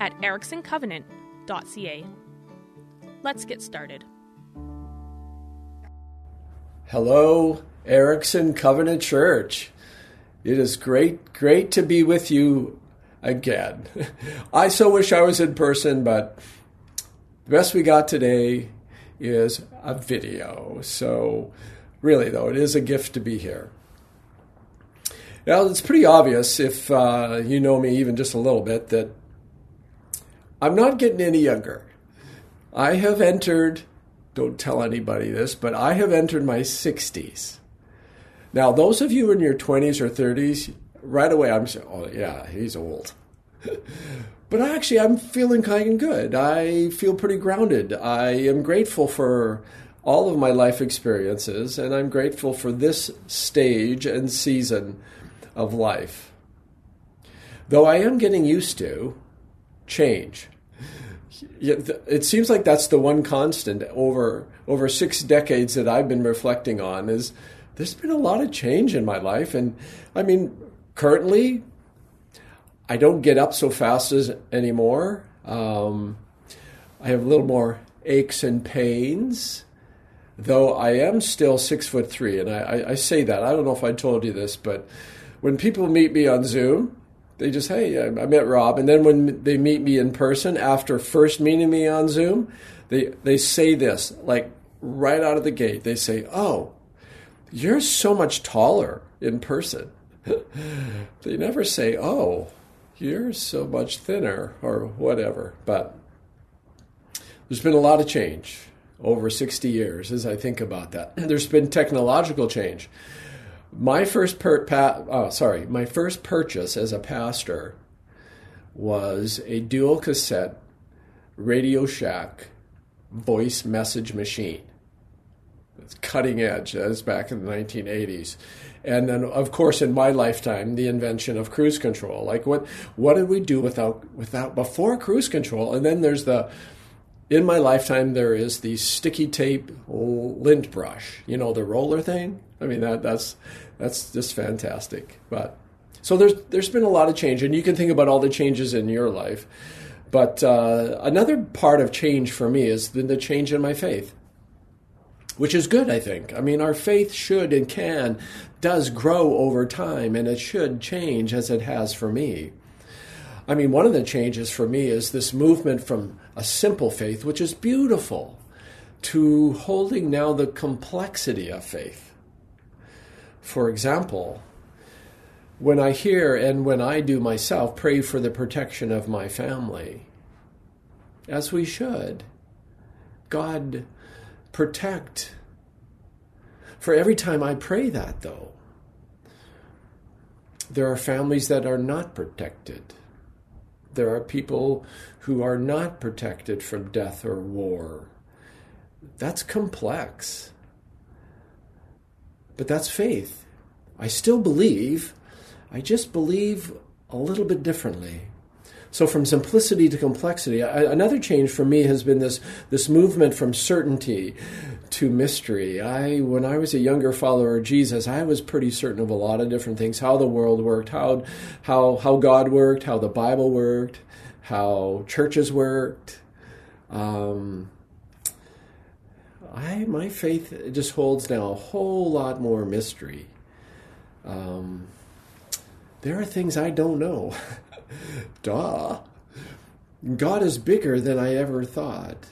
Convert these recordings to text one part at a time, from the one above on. at ericksoncovenant.ca. Let's get started. Hello, Erickson Covenant Church. It is great to be with you again. I so wish I was in person, but the best we got today is a video. So really, though, it is a gift to be here. Now, it's pretty obvious if you know me even just a little bit that I'm not getting any younger. I have entered, don't tell anybody this, but I have entered my 60s. Now, those of you in your 20s or 30s, right away I'm saying, oh yeah, he's old. But actually, I'm feeling kind of good. I feel pretty grounded. I am grateful for all of my life experiences, and I'm grateful for this stage and season of life. Though I am getting used to change. It seems like that's the one constant over 6 decades that I've been reflecting on is there's been a lot of change in my life. And I mean, currently, I don't get up so fast as anymore. I have a little more aches and pains, though I am still 6'3", and I say that. I don't know if I told you this, but when people meet me on Zoom, they just, hey, I met Rob. And then when they meet me in person after first meeting me on Zoom, they say this, like right out of the gate. They say, oh, you're so much taller in person. They never say, oh, you're so much thinner or whatever. But there's been a lot of change over 60 years as I think about that. There's been technological change. My first purchase as a pastor was a dual cassette Radio Shack voice message machine. It's cutting edge. That was back in the 1980s. And then, of course, in my lifetime, the invention of cruise control. Like, what did we do without before cruise control? And then in my lifetime, there is the sticky tape lint brush. You know, the roller thing? I mean, that's just fantastic. But so there's been a lot of change, and you can think about all the changes in your life. But another part of change for me has been the change in my faith, which is good, I think. I mean, our faith should and does grow over time, and it should change as it has for me. I mean, one of the changes for me is this movement from a simple faith, which is beautiful, to holding now the complexity of faith. For example, when I hear and when I do myself pray for the protection of my family, as we should, God protect. For every time I pray that, though, there are families that are not protected. There are people who are not protected from death or war. That's complex. But that's faith. I still believe. I just believe a little bit differently. So from simplicity to complexity, another change for me has been this movement from certainty to mystery. When I was a younger follower of Jesus, I was pretty certain of a lot of different things, how the world worked, how God worked, how the Bible worked, how churches worked. My faith just holds now a whole lot more mystery. There are things I don't know. Duh. God is bigger than I ever thought.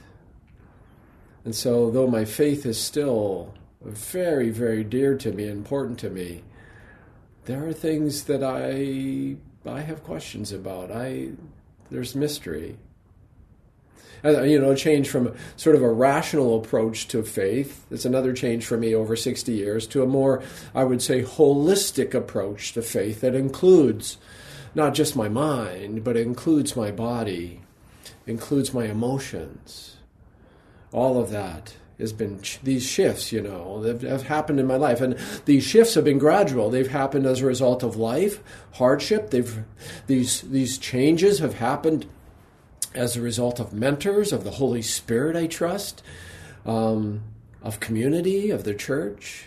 And so, though my faith is still very, very dear to me, important to me, there are things that I have questions about. There's mystery. You know, change from sort of a rational approach to faith. It's another change for me over 60 years to a more, I would say, holistic approach to faith that includes not just my mind, but includes my body includes my emotions. All of that has been these shifts, you know, have happened in my life. And these shifts have been gradual. They've happened as a result of life, hardship. These changes have happened as a result of mentors, of the Holy Spirit, I trust, of community, of the church.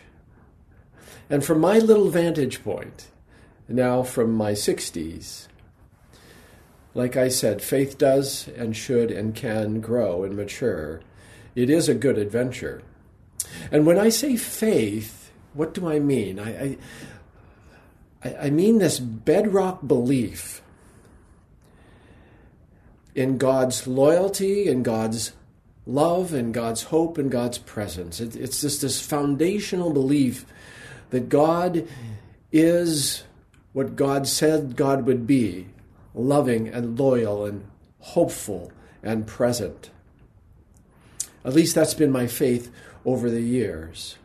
And from my little vantage point, now from my 60s, like I said, faith does and should and can grow and mature. It is a good adventure. And when I say faith, what do I mean? I mean this bedrock belief in God's loyalty, in God's love, in God's hope, in God's presence. It's just this foundational belief that God is what God said God would be, loving and loyal and hopeful and present. At least that's been my faith over the years,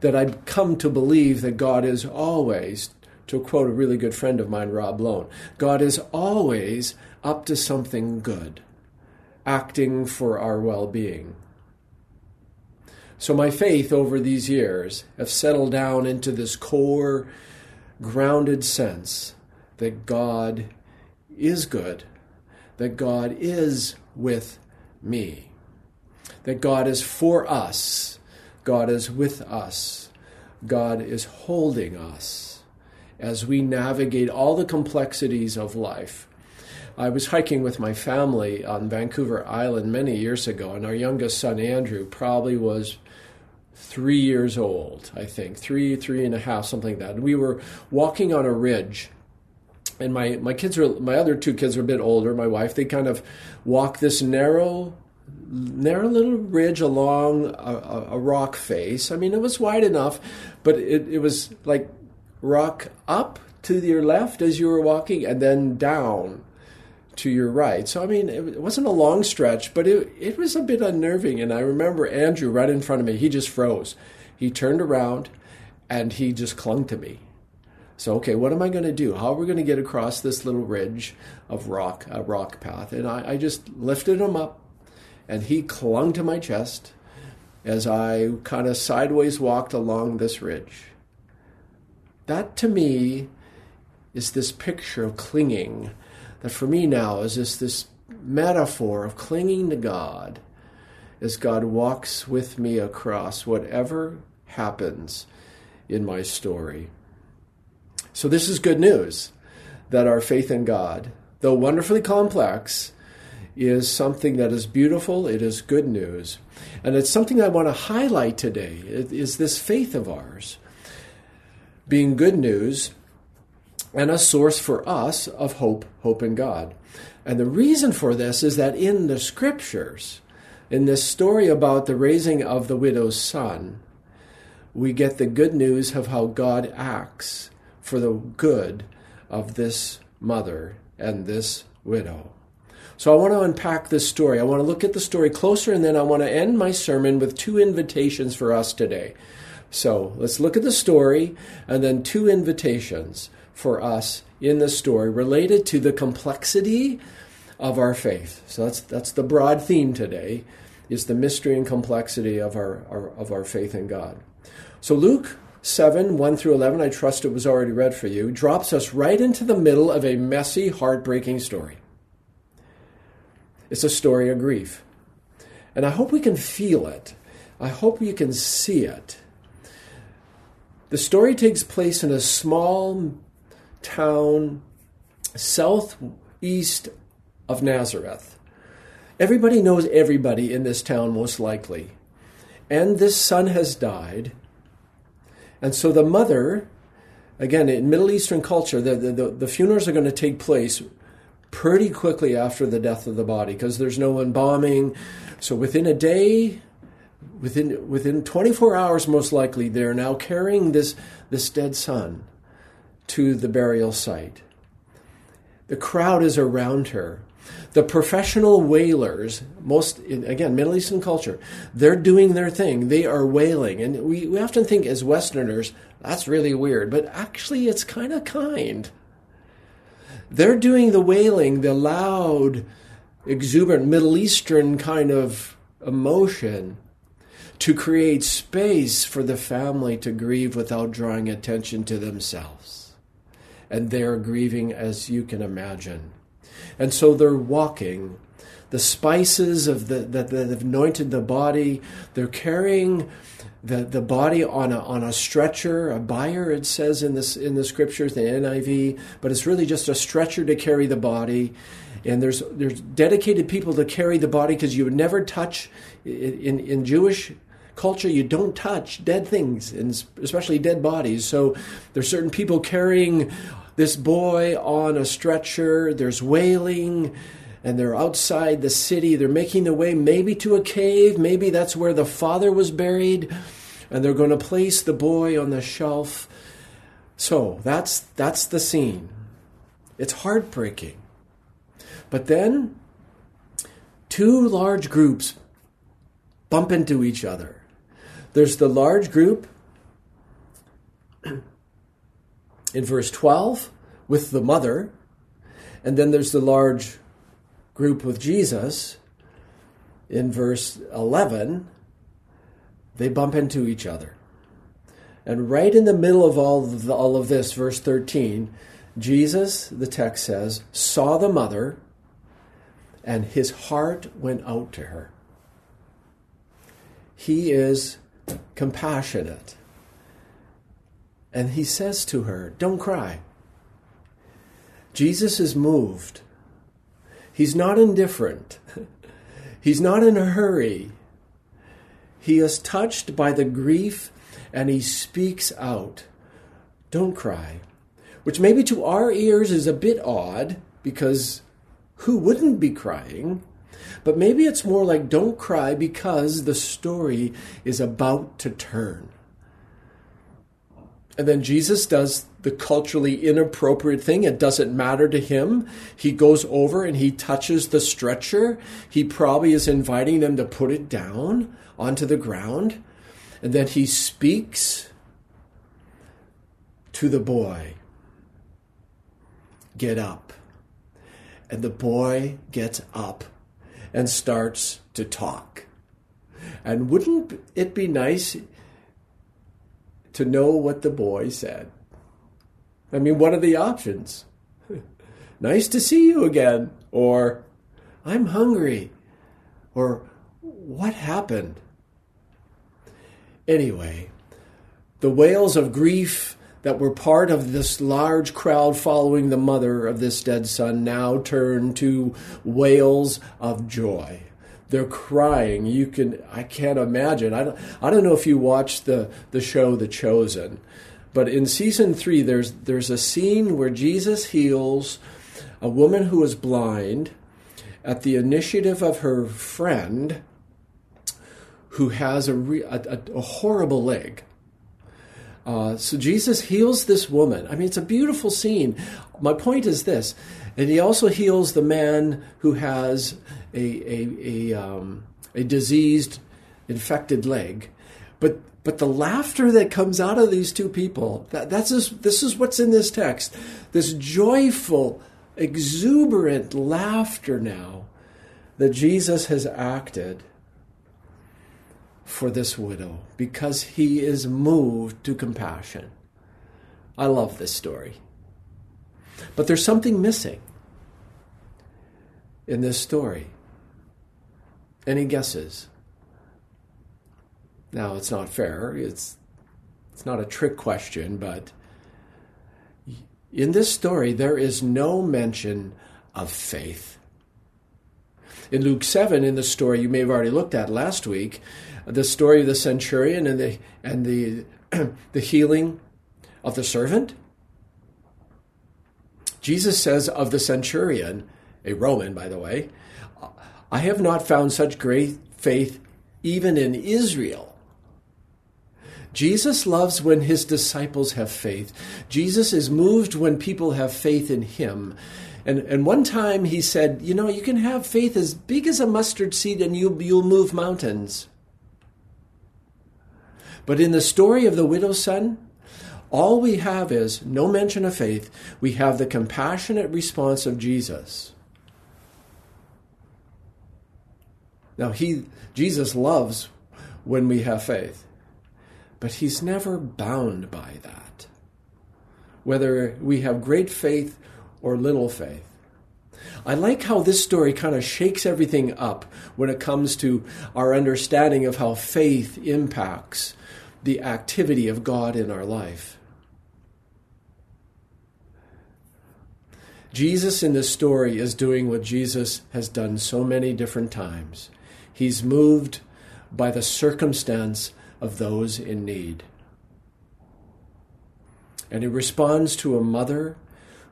that I've come to believe that God is always, to quote a really good friend of mine, Rob Lone, God is always up to something good, acting for our well-being. So my faith over these years have settled down into this core, grounded sense that God is good, that God is with me, that God is for us, God is with us, God is holding us as we navigate all the complexities of life. I was hiking with my family on Vancouver Island many years ago, and our youngest son, Andrew, probably was 3 years old, I think, three and a half, something like that. And we were walking on a ridge, and my other two kids were a bit older, my wife, they kind of walked this narrow little ridge along a rock face. I mean, it was wide enough, but it was like rock up to your left as you were walking and then down to your right. So, I mean, it wasn't a long stretch, but it was a bit unnerving. And I remember Andrew right in front of me, he just froze. He turned around and he just clung to me. So, okay, what am I going to do? How are we going to get across this little ridge of rock, a rock path? And I just lifted him up and he clung to my chest as I kind of sideways walked along this ridge. That to me is this picture of clinging. That for me now is this metaphor of clinging to God as God walks with me across whatever happens in my story. So this is good news, that our faith in God, though wonderfully complex, is something that is beautiful. It is good news. And it's something I want to highlight today, is this faith of ours being good news and a source for us of hope in God. And the reason for this is that in the scriptures, in this story about the raising of the widow's son, we get the good news of how God acts for the good of this mother and this widow. So I want to unpack this story. I want to look at the story closer, and then I want to end my sermon with two invitations for us today. So let's look at the story, and then two invitations for us in the story related to the complexity of our faith. So that's the broad theme today, is the mystery and complexity of our faith in God. So Luke 7, 1 through 11, I trust it was already read for you, drops us right into the middle of a messy, heartbreaking story. It's a story of grief. And I hope we can feel it. I hope you can see it. The story takes place in a small town southeast of Nazareth. Everybody knows everybody in this town, most likely. And this son has died. And so the mother, again, in Middle Eastern culture, the funerals are going to take place pretty quickly after the death of the body because there's no embalming. So within a day, within 24 hours, most likely, they're now carrying this dead son to the burial site. The crowd is around her. The professional wailers, again, Middle Eastern culture, they're doing their thing. They are wailing. And we often think as Westerners, that's really weird, but actually it's kind of kind. They're doing the wailing, the loud exuberant Middle Eastern kind of emotion to create space for the family to grieve without drawing attention to themselves. And they're grieving as you can imagine. And so they're walking. The spices of that have anointed the body, they're carrying the body on a stretcher, a bier, it says in the scriptures, the NIV, but it's really just a stretcher to carry the body. And there's dedicated people to carry the body because you would never touch, in Jewish culture, you don't touch dead things, and especially dead bodies. So there's certain people carrying this boy on a stretcher. There's wailing, and they're outside the city. They're making their way maybe to a cave. Maybe that's where the father was buried, and they're going to place the boy on the shelf. So that's the scene. It's heartbreaking. But then, two large groups bump into each other. There's the large group in verse 12 with the mother, and then there's the large group with Jesus in verse 11. They bump into each other. And right in the middle of all of this, verse 13, Jesus, the text says, saw the mother, and his heart went out to her. He is compassionate. And he says to her, don't cry. Jesus is moved. He's not indifferent. He's not in a hurry. He is touched by the grief, and he speaks out, don't cry. Which maybe to our ears is a bit odd, because who wouldn't be crying? But maybe it's more like, don't cry because the story is about to turn. And then Jesus does the culturally inappropriate thing. It doesn't matter to him. He goes over and he touches the stretcher. He probably is inviting them to put it down onto the ground. And then he speaks to the boy. Get up. And the boy gets up and starts to talk. And wouldn't it be nice to know what the boy said? I mean, what are the options? Nice to see you again. Or, I'm hungry. Or, what happened? Anyway, the wails of grief that were part of this large crowd following the mother of this dead son now turn to wails of joy. They're crying. I can't imagine. I don't know if you watched the show The Chosen, but in season 3 there's a scene where Jesus heals a woman who is blind at the initiative of her friend who has a horrible leg. So Jesus heals this woman. I mean, it's a beautiful scene. My point is this. And he also heals the man who has a diseased, infected leg. But the laughter that comes out of these two people, this is what's in this text. This joyful, exuberant laughter now that Jesus has acted for this widow, because he is moved to compassion. I love this story. But there's something missing in this story. Any guesses? Now, it's not fair. It's not a trick question, but in this story, there is no mention of faith. In Luke 7, in the story you may have already looked at last week, the story of the centurion and the healing of the servant. Jesus says of the centurion, a Roman, by the way, I have not found such great faith even in Israel. Jesus loves when his disciples have faith. Jesus is moved when people have faith in him. And one time he said, you know, you can have faith as big as a mustard seed and you'll move mountains. But in the story of the widow's son, all we have is no mention of faith. We have the compassionate response of Jesus. Now, Jesus loves when we have faith, but he's never bound by that, whether we have great faith or little faith. I like how this story kind of shakes everything up when it comes to our understanding of how faith impacts the activity of God in our life. Jesus in this story is doing what Jesus has done so many different times. He's moved by the circumstance of those in need. And he responds to a mother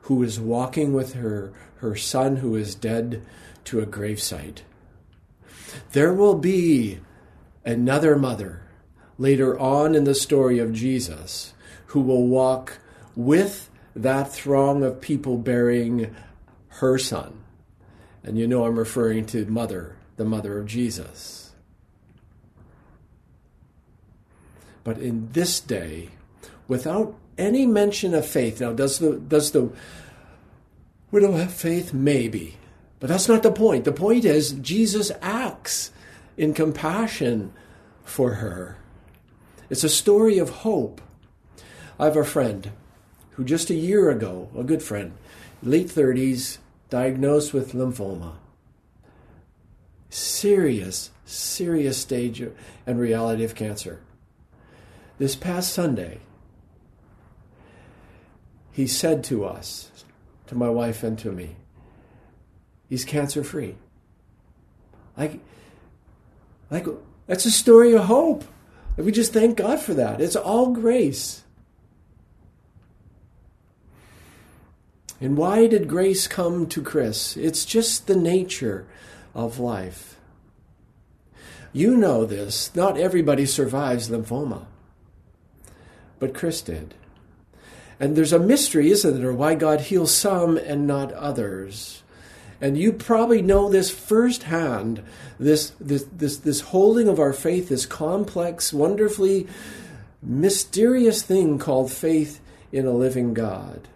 who is walking with her son who is dead to a gravesite. There will be another mother later on in the story of Jesus who will walk with that throng of people bearing her son. And you know I'm referring to mother, the mother of Jesus. But in this day, without any mention of faith, now does the widow have faith? Maybe. But that's not the point. The point is Jesus acts in compassion for her. It's a story of hope. I have a friend who just a year ago, a good friend, late 30s, diagnosed with lymphoma. Serious, serious stage and reality of cancer. This past Sunday, he said to us, to my wife and to me, he's cancer-free. Like that's a story of hope. We just thank God for that. It's all grace. And why did grace come to Chris? It's just the nature of life. You know this. Not everybody survives lymphoma. But Chris did. And there's a mystery, isn't there, why God heals some and not others. And you probably know this firsthand, this holding of our faith, this complex, wonderfully mysterious thing called faith in a living God.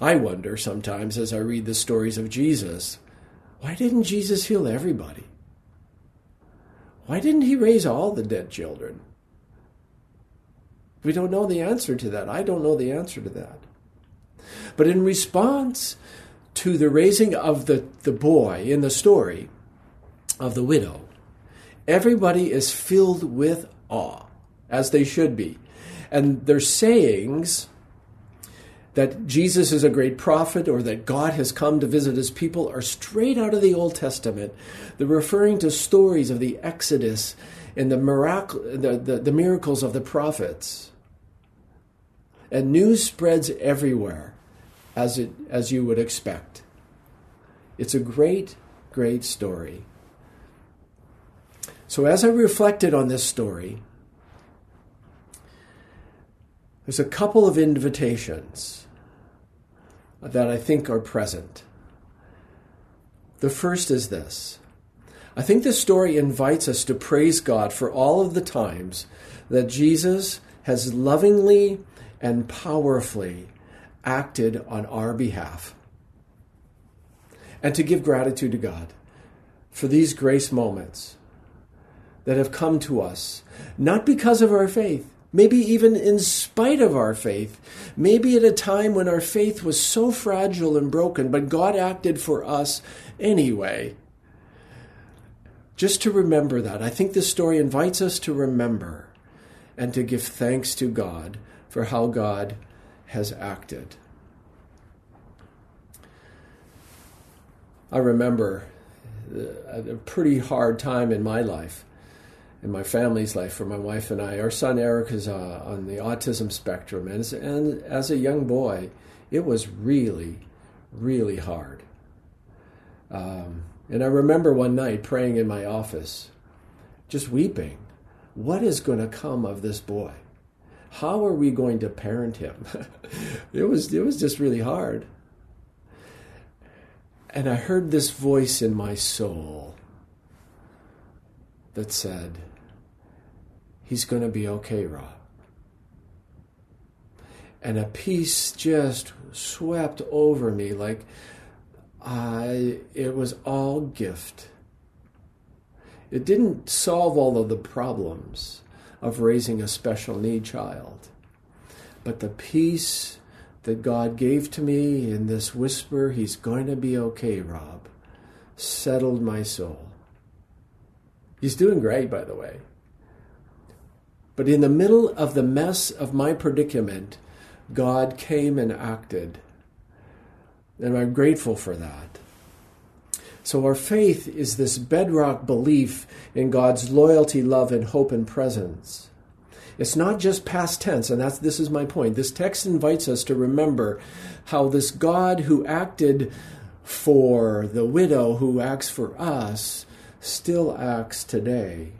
I wonder sometimes as I read the stories of Jesus, why didn't Jesus heal everybody? Why didn't he raise all the dead children? We don't know the answer to that. I don't know the answer to that. But in response to the raising of the boy in the story of the widow, everybody is filled with awe, as they should be. And their sayings that Jesus is a great prophet or that God has come to visit his people are straight out of the Old Testament. They're referring to stories of the Exodus and the miracles of the prophets. And news spreads everywhere, as you would expect. It's a great, great story. So as I reflected on this story, there's a couple of invitations that I think are present. The first is this. I think this story invites us to praise God for all of the times that Jesus has lovingly and powerfully acted on our behalf, and to give gratitude to God for these grace moments that have come to us, not because of our faith, maybe even in spite of our faith, maybe at a time when our faith was so fragile and broken, but God acted for us anyway. Just to remember that. I think this story invites us to remember and to give thanks to God for how God has acted. I remember a pretty hard time in my life, in my family's life, for my wife and I. Our son Eric is on the autism spectrum, and as a young boy, it was really, really hard. And I remember one night praying in my office, just weeping. What is going to come of this boy? How are we going to parent him? It was just really hard. And I heard this voice in my soul that said, he's going to be okay, Rob. And a peace just swept over me like It was all gift. It didn't solve all of the problems of raising a special need child. But the peace that God gave to me in this whisper, "He's going to be okay, Rob," settled my soul. He's doing great, by the way. But in the middle of the mess of my predicament, God came and acted. And I'm grateful for that. So our faith is this bedrock belief in God's loyalty, love, and hope and presence. It's not just past tense, and this is my point. This text invites us to remember how this God who acted for the widow, who acts for us, still acts today.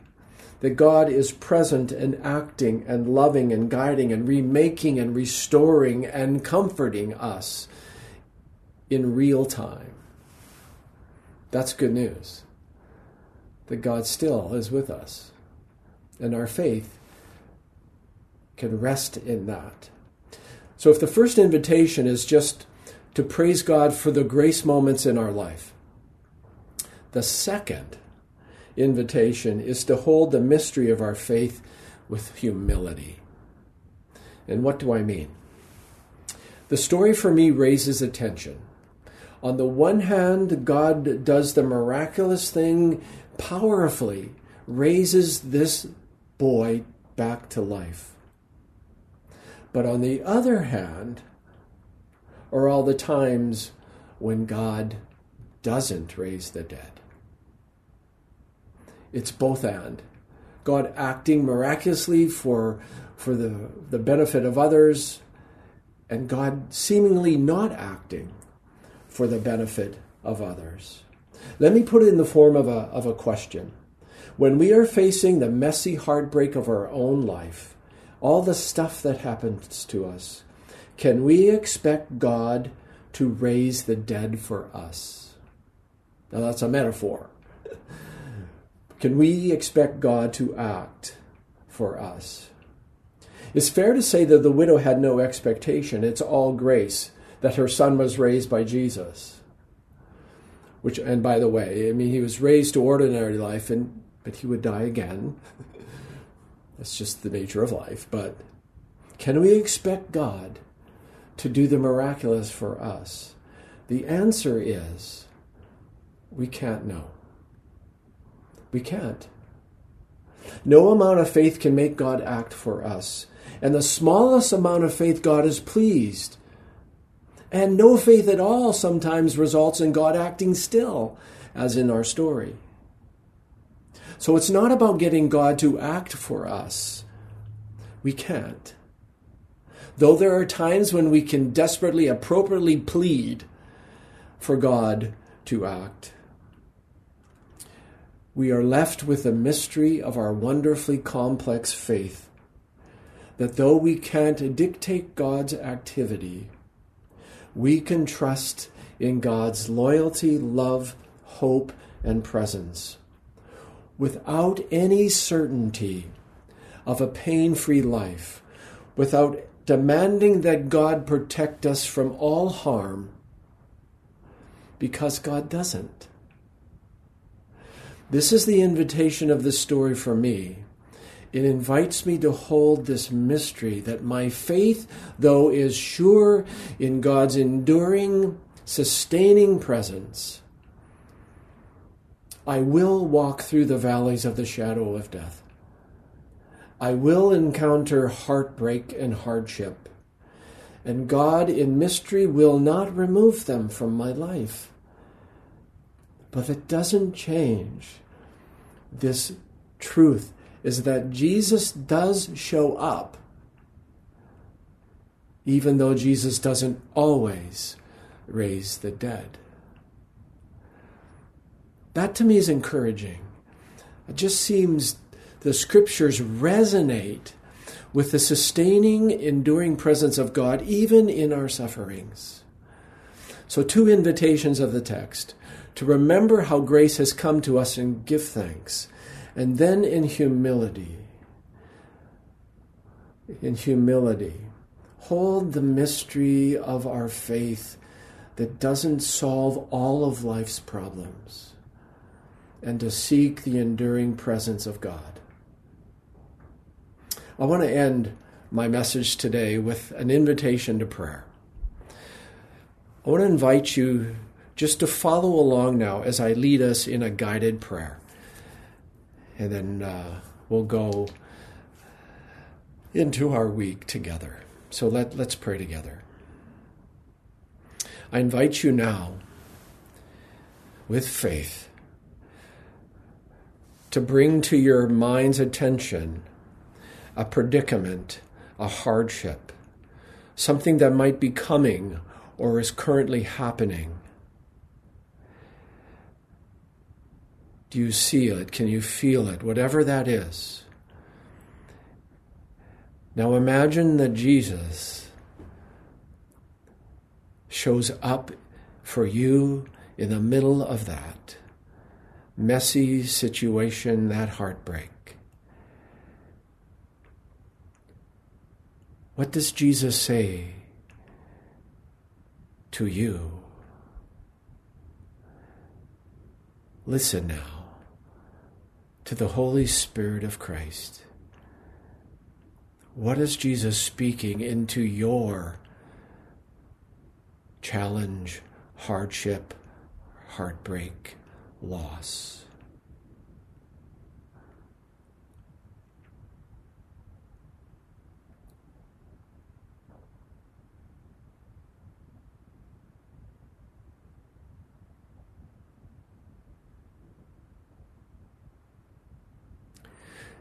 That God is present and acting and loving and guiding and remaking and restoring and comforting us in real time. That's good news. That God still is with us. And our faith can rest in that. So if the first invitation is just to praise God for the grace moments in our life, the second invitation is to hold the mystery of our faith with humility. And what do I mean? The story for me raises attention. On the one hand, God does the miraculous thing powerfully, raises this boy back to life. But on the other hand, are all the times when God doesn't raise the dead. It's both and. God acting miraculously for the benefit of others, and God seemingly not acting for the benefit of others. Let me put it in the form of a question. When we are facing the messy heartbreak of our own life, all the stuff that happens to us, can we expect God to raise the dead for us? Now that's a metaphor. Can we expect God to act for us? It's fair to say that the widow had no expectation. It's all grace that her son was raised by Jesus. And by the way, he was raised to ordinary life, but he would die again. That's just the nature of life. But can we expect God to do the miraculous for us? The answer is, we can't know. We can't. No amount of faith can make God act for us. And the smallest amount of faith, God is pleased. And no faith at all sometimes results in God acting still, as in our story. So it's not about getting God to act for us. We can't. Though there are times when we can desperately, appropriately plead for God to act, we are left with the mystery of our wonderfully complex faith, that though we can't dictate God's activity, we can trust in God's loyalty, love, hope, and presence, without any certainty of a pain-free life, without demanding that God protect us from all harm, because God doesn't. This is the invitation of this story for me. It invites me to hold this mystery that my faith, though, is sure in God's enduring, sustaining presence. I will walk through the valleys of the shadow of death. I will encounter heartbreak and hardship. And God in mystery will not remove them from my life. But it doesn't change. This truth is that Jesus does show up, even though Jesus doesn't always raise the dead. That to me is encouraging. It just seems the scriptures resonate with the sustaining, enduring presence of God, even in our sufferings. So two invitations of the text: to remember how grace has come to us and give thanks. And then in humility, hold the mystery of our faith that doesn't solve all of life's problems, and to seek the enduring presence of God. I want to end my message today with an invitation to prayer. I want to invite you just to follow along now as I lead us in a guided prayer. And then we'll go into our week together. So let's pray together. I invite you now, with faith, to bring to your mind's attention a predicament, a hardship, something that might be coming or is currently happening. Do you see it? Can you feel it? Whatever that is. Now imagine that Jesus shows up for you in the middle of that messy situation, that heartbreak. What does Jesus say to you? Listen now to the Holy Spirit of Christ. What is Jesus speaking into your challenge, hardship, heartbreak, loss?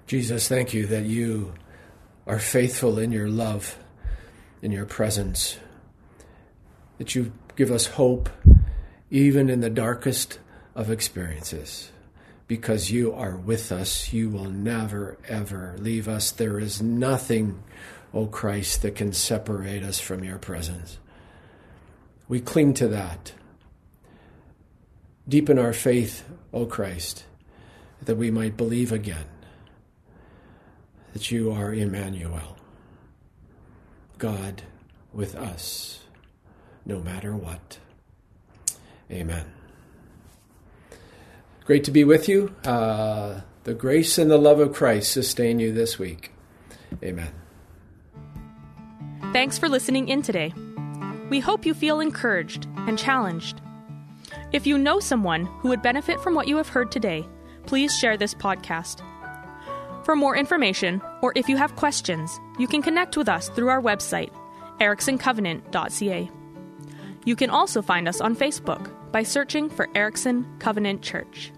Jesus, thank you that you are faithful in your love, in your presence, that you give us hope even in the darkest of experiences. Because you are with us, you will never, ever leave us. There is nothing, O Christ, that can separate us from your presence. We cling to that. Deepen our faith, O Christ, that we might believe again that you are Emmanuel, God with us, no matter what. Amen. Great to be with you. The grace and the love of Christ sustain you this week. Amen. Thanks for listening in today. We hope you feel encouraged and challenged. If you know someone who would benefit from what you have heard today, please share this podcast. For more information, or if you have questions, you can connect with us through our website, ericksoncovenant.ca. You can also find us on Facebook by searching for Erickson Covenant Church.